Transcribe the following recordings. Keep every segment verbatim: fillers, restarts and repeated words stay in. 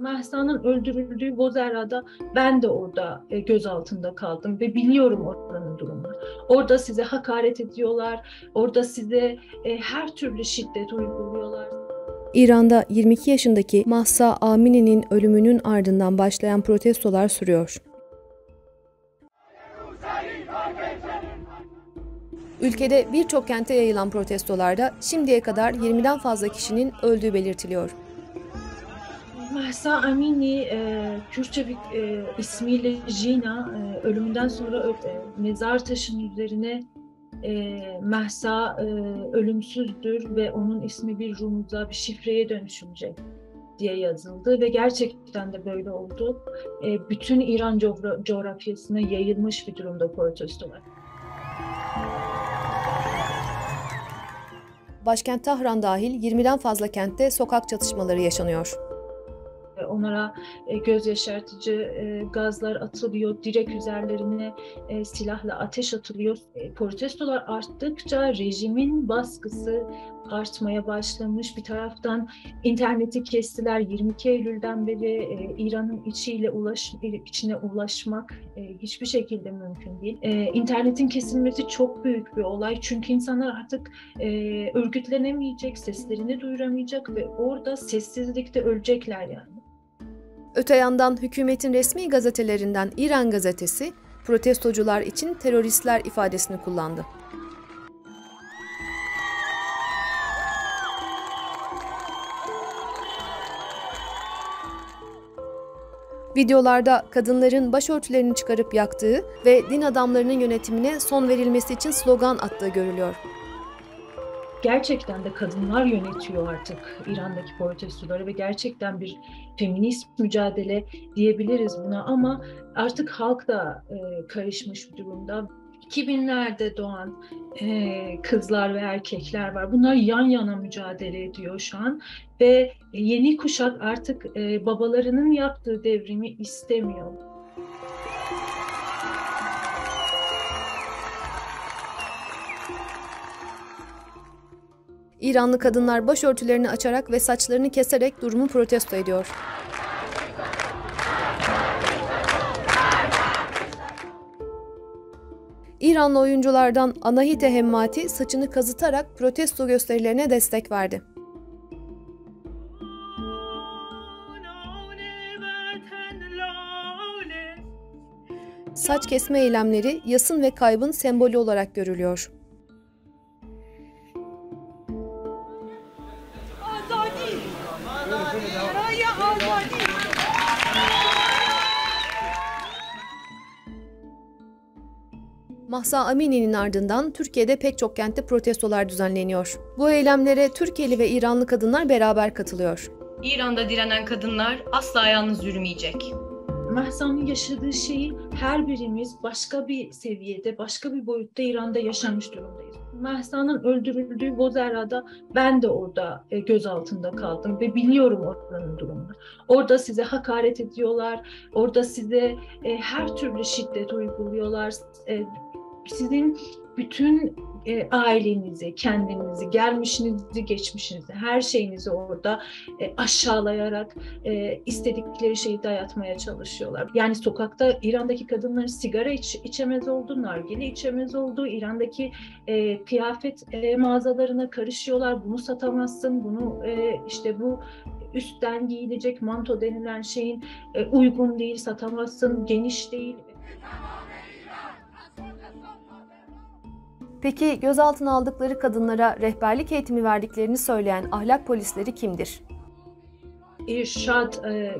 Mahsa'nın öldürüldüğü Bozerha'da ben de orada gözaltında kaldım ve biliyorum oranın durumunu. Orada size hakaret ediyorlar, orada size her türlü şiddet uyguluyorlar. İran'da yirmi iki yaşındaki Mahsa Amini'nin ölümünün ardından başlayan protestolar sürüyor. Ülkede birçok kente yayılan protestolarda şimdiye kadar yirmiden fazla kişinin öldüğü belirtiliyor. Mahsa Amini, Kürtçe bir ismiyle Jina, ölümünden sonra mezar taşının üzerine Mahsa ölümsüzdür ve onun ismi bir rumuza, bir şifreye dönüşecek diye yazıldı ve gerçekten de böyle oldu. Bütün İran coğrafyasına yayılmış bir durumda protestolar. Başkent Tahran dahil yirmiden fazla kentte sokak çatışmaları yaşanıyor. Onlara göz yaşartıcı gazlar atılıyor, direk üzerlerine silahla ateş atılıyor. Protestolar arttıkça rejimin baskısı artmaya başlamış. Bir taraftan interneti kestiler. yirmi iki Eylül'den beri İran'ın içiyle ulaş, içine ulaşmak hiçbir şekilde mümkün değil. İnternetin kesilmesi çok büyük bir olay. Çünkü insanlar artık örgütlenemeyecek, seslerini duyuramayacak ve orada sessizlikte ölecekler yani. Öte yandan hükümetin resmi gazetelerinden İran Gazetesi, protestocular için teröristler ifadesini kullandı. Videolarda kadınların başörtülerini çıkarıp yaktığı ve din adamlarının yönetimine son verilmesi için slogan attığı görülüyor. Gerçekten de kadınlar yönetiyor artık İran'daki protestoları ve gerçekten bir feminist mücadele diyebiliriz buna, ama artık halk da e, karışmış bir durumda. iki binlerde doğan e, kızlar ve erkekler var. Bunlar yan yana mücadele ediyor şu an ve yeni kuşak artık e, babalarının yaptığı devrimi istemiyor. İranlı kadınlar başörtülerini açarak ve saçlarını keserek durumu protesto ediyor. İranlı oyunculardan Anahita Hemmati saçını kazıtarak protesto gösterilerine destek verdi. Saç kesme eylemleri yasın ve kaybın sembolü olarak görülüyor. Mahsa Amini'nin ardından Türkiye'de pek çok kentte protestolar düzenleniyor. Bu eylemlere Türkiye'li ve İranlı kadınlar beraber katılıyor. İran'da direnen kadınlar asla yalnız yürümeyecek. Mahsa'nın yaşadığı şeyi her birimiz başka bir seviyede, başka bir boyutta İran'da yaşamış durumdayız. Mahsa'nın öldürüldüğü Bozerha'da ben de orada gözaltında kaldım ve biliyorum oranın durumunu. Orada size hakaret ediyorlar, orada size her türlü şiddet uyguluyorlar. Sizin bütün e, ailenizi, kendinizi, gelmişinizi, geçmişinizi, her şeyinizi orada e, aşağılayarak e, istedikleri şeyi dayatmaya çalışıyorlar. Yani sokakta İran'daki kadınlar sigara iç, içemez oldu, nargile içemez oldu, İran'daki e, kıyafet e, mağazalarına karışıyorlar, bunu satamazsın, bunu e, işte bu üstten giyilecek manto denilen şeyin e, uygun değil, satamazsın, geniş değil. Peki gözaltına aldıkları kadınlara rehberlik eğitimi verdiklerini söyleyen ahlak polisleri kimdir? Erşad,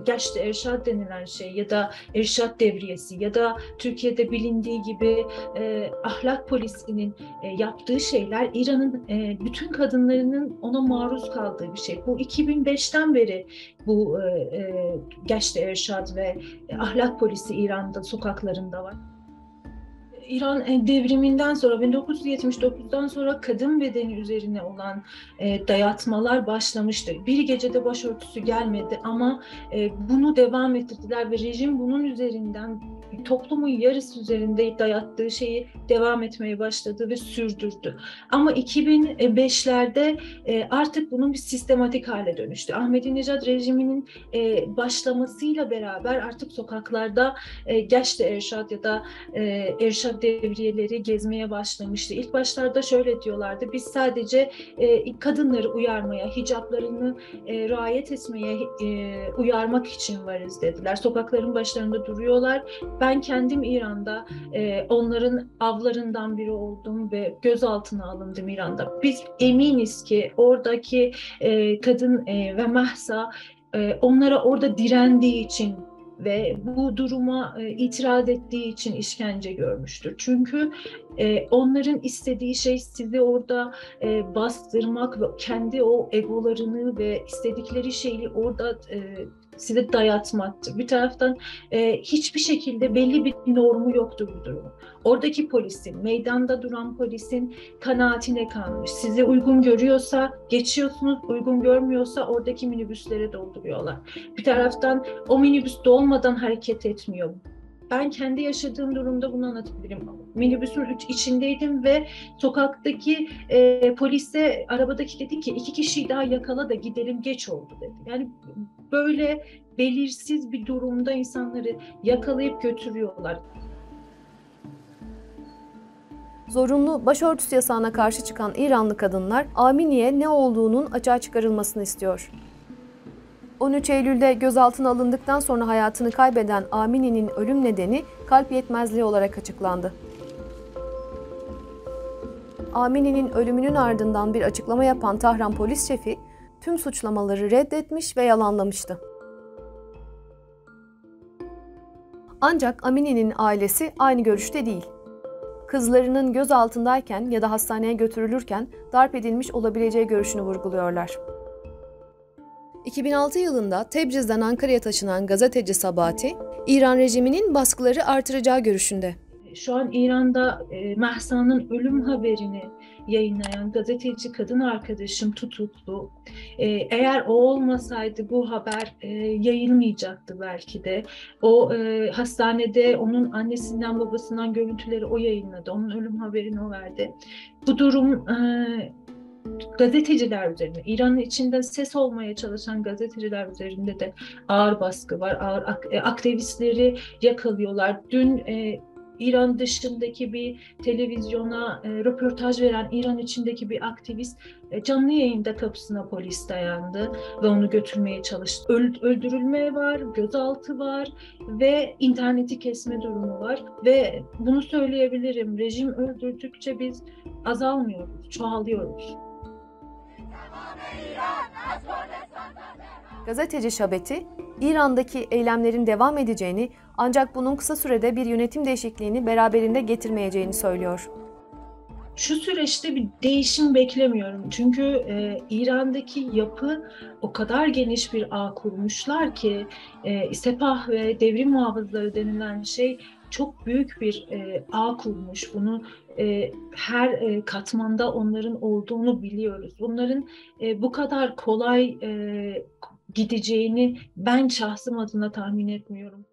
Gasht-e Ershad denilen şey ya da Erşad devriyesi ya da Türkiye'de bilindiği gibi e, ahlak polisinin e, yaptığı şeyler İran'ın e, bütün kadınlarının ona maruz kaldığı bir şey. Bu iki bin beşten beri bu e, e, Gasht-e Ershad ve ahlak polisi İran'da sokaklarında var. İran devriminden sonra, bin dokuz yüz yetmiş dokuzdan sonra kadın bedeni üzerine olan dayatmalar başlamıştı. Bir gecede başörtüsü gelmedi ama bunu devam ettirdiler ve rejim bunun üzerinden toplumun yarısı üzerinde dayattığı şeyi devam etmeye başladı ve sürdürdü. Ama iki bin beşlerde artık bunun bir sistematik hale dönüştü. Ahmet-i Necad rejiminin başlamasıyla beraber artık sokaklarda Gasht-e Ershad ya da Ershad devriyeleri gezmeye başlamıştı. İlk başlarda şöyle diyorlardı: biz sadece kadınları uyarmaya, hicaplarını riayet etmeye uyarmak için varız dediler. Sokakların başlarında duruyorlar. Ben kendim İran'da onların avlarından biri oldum ve gözaltına alındım İran'da. Biz eminiz ki oradaki kadın ve Mahsa onlara orada direndiği için ve bu duruma itiraz ettiği için işkence görmüştür. Çünkü onların istediği şey sizi orada bastırmak ve kendi o egolarını ve istedikleri şeyi orada size dayatmaktır. Bir taraftan e, hiçbir şekilde belli bir normu yoktu bu durumun. Oradaki polisin, meydanda duran polisin kanaatine kalmış. Sizi uygun görüyorsa geçiyorsunuz, uygun görmüyorsa oradaki minibüslere dolduruyorlar. Bir taraftan o minibüs dolmadan hareket etmiyor. Ben kendi yaşadığım durumda bunu anlatabilirim. Minibüsün içindeydim ve sokaktaki e, polise arabadaki dedi ki iki kişiyi daha yakala da gidelim, geç oldu dedi. Yani böyle belirsiz bir durumda insanları yakalayıp götürüyorlar. Zorunlu başörtüsü yasağına karşı çıkan İranlı kadınlar Amini'ye ne olduğunun açığa çıkarılmasını istiyor. on üç Eylül'de gözaltına alındıktan sonra hayatını kaybeden Amini'nin ölüm nedeni kalp yetmezliği olarak açıklandı. Amini'nin ölümünün ardından bir açıklama yapan Tahran polis şefi tüm suçlamaları reddetmiş ve yalanlamıştı. Ancak Amini'nin ailesi aynı görüşte değil. Kızlarının gözaltındayken ya da hastaneye götürülürken darp edilmiş olabileceği görüşünü vurguluyorlar. iki bin altı yılında Tebriz'den Ankara'ya taşınan gazeteci Sabati, İran rejiminin baskıları artıracağı görüşünde. Şu an İran'da e, Mahsa'nın ölüm haberini yayınlayan gazeteci kadın arkadaşım tutuklu. E, eğer o olmasaydı bu haber e, yayılmayacaktı belki de. O e, hastanede onun annesinden babasından görüntüleri o yayınladı. Onun ölüm haberini o verdi. Bu durum... E, gazeteciler üzerinde, İran'ın içinde ses olmaya çalışan gazeteciler üzerinde de ağır baskı var. Ağır aktivistleri yakalıyorlar. Dün e, İran dışındaki bir televizyona e, röportaj veren İran içindeki bir aktivist e, canlı yayında kapısına polis dayandı ve onu götürmeye çalıştı. Öl, öldürülme var, gözaltı var ve interneti kesme durumu var ve bunu söyleyebilirim. Rejim öldürdükçe biz azalmıyoruz, çoğalıyoruz. Gazeteci Şabeti, İran'daki eylemlerin devam edeceğini ancak bunun kısa sürede bir yönetim değişikliğini beraberinde getirmeyeceğini söylüyor. Şu süreçte bir değişim beklemiyorum. Çünkü e, İran'daki yapı o kadar geniş bir ağ kurmuşlar ki e, İsepah ve devrim muhafızları denilen şey çok büyük bir e, ağ kurmuş. Bunu e, her e, katmanda onların olduğunu biliyoruz. Bunların e, bu kadar kolay e, gideceğini ben şahsım adına tahmin etmiyorum.